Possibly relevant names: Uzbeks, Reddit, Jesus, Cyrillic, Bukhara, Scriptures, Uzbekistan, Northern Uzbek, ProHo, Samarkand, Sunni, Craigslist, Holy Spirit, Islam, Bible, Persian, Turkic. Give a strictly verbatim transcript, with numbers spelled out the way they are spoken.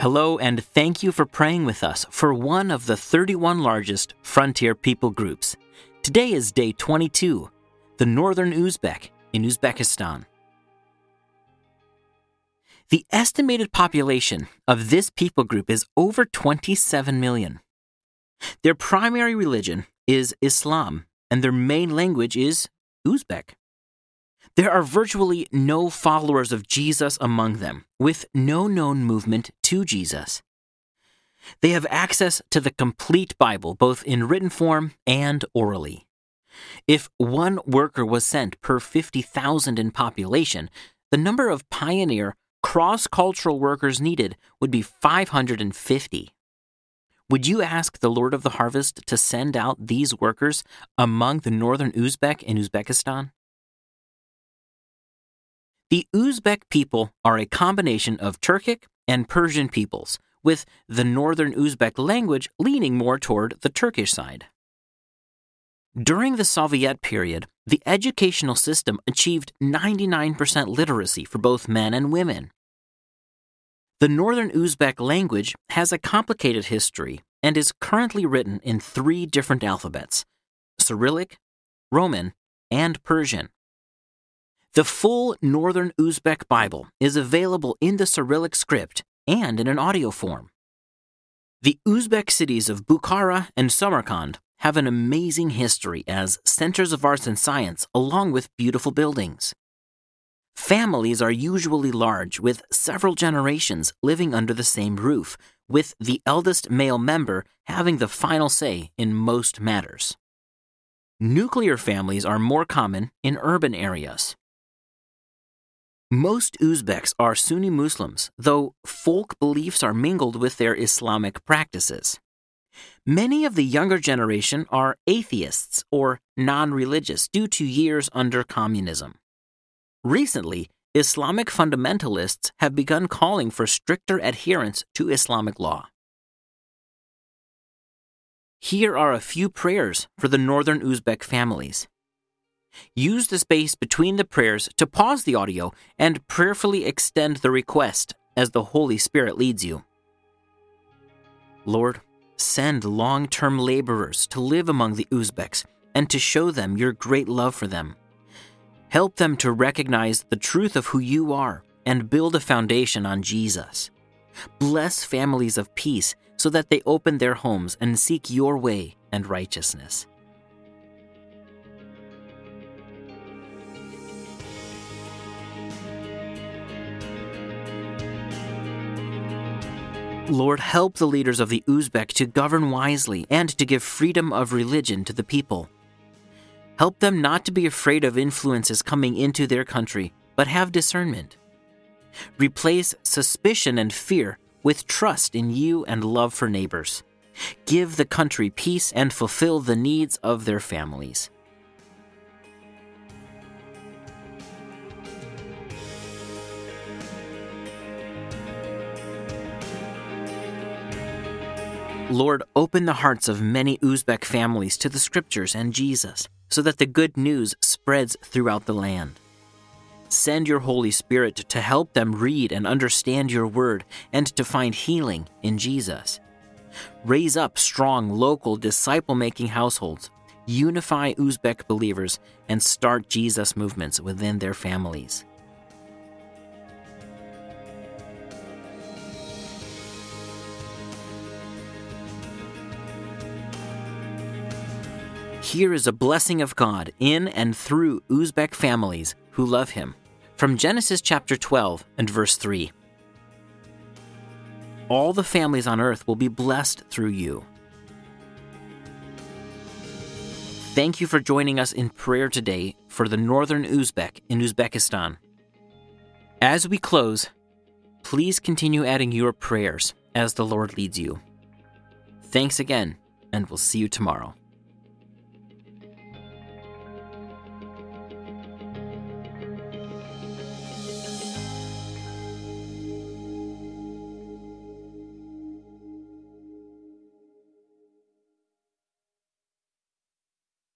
Hello, and thank you for praying with us for one of the thirty-one largest frontier people groups. Today is day twenty-two, the Northern Uzbek in Uzbekistan. The estimated population of this people group is over twenty-seven million. Their primary religion is Islam, and their main language is Uzbek. There are virtually no followers of Jesus among them, with no known movement to Jesus. They have access to the complete Bible, both in written form and orally. If one worker was sent per fifty thousand in population, the number of pioneer, cross-cultural workers needed would be five hundred fifty. Would you ask the Lord of the Harvest to send out these workers among the Northern Uzbek in Uzbekistan? The Uzbek people are a combination of Turkic and Persian peoples, with the Northern Uzbek language leaning more toward the Turkish side. During the Soviet period, the educational system achieved ninety-nine percent literacy for both men and women. The Northern Uzbek language has a complicated history and is currently written in three different alphabets: Cyrillic, Roman, and Persian. The full Northern Uzbek Bible is available in the Cyrillic script and in an audio form. The Uzbek cities of Bukhara and Samarkand have an amazing history as centers of arts and science, along with beautiful buildings. Families are usually large, with several generations living under the same roof, with the eldest male member having the final say in most matters. Nuclear families are more common in urban areas. Most Uzbeks are Sunni Muslims, though folk beliefs are mingled with their Islamic practices. Many of the younger generation are atheists or non-religious due to years under communism. Recently, Islamic fundamentalists have begun calling for stricter adherence to Islamic law. Here are a few prayers for the Northern Uzbek families. Use the space between the prayers to pause the audio and prayerfully extend the request as the Holy Spirit leads you. Lord, send long-term laborers to live among the Uzbeks and to show them your great love for them. Help them to recognize the truth of who you are and build a foundation on Jesus. Bless families of peace so that they open their homes and seek your way and righteousness. Lord, help the leaders of the Uzbek to govern wisely and to give freedom of religion to the people. Help them not to be afraid of influences coming into their country, but have discernment. Replace suspicion and fear with trust in you and love for neighbors. Give the country peace and fulfill the needs of their families. Lord, open the hearts of many Uzbek families to the Scriptures and Jesus, so that the good news spreads throughout the land. Send your Holy Spirit to help them read and understand your word and to find healing in Jesus. Raise up strong local disciple-making households, unify Uzbek believers, and start Jesus movements within their families. Here is a blessing of God in and through Uzbek families who love Him, from Genesis chapter twelve and verse three. All the families on earth will be blessed through you. Thank you for joining us in prayer today for the Northern Uzbek in Uzbekistan. As we close, please continue adding your prayers as the Lord leads you. Thanks again, and we'll see you tomorrow.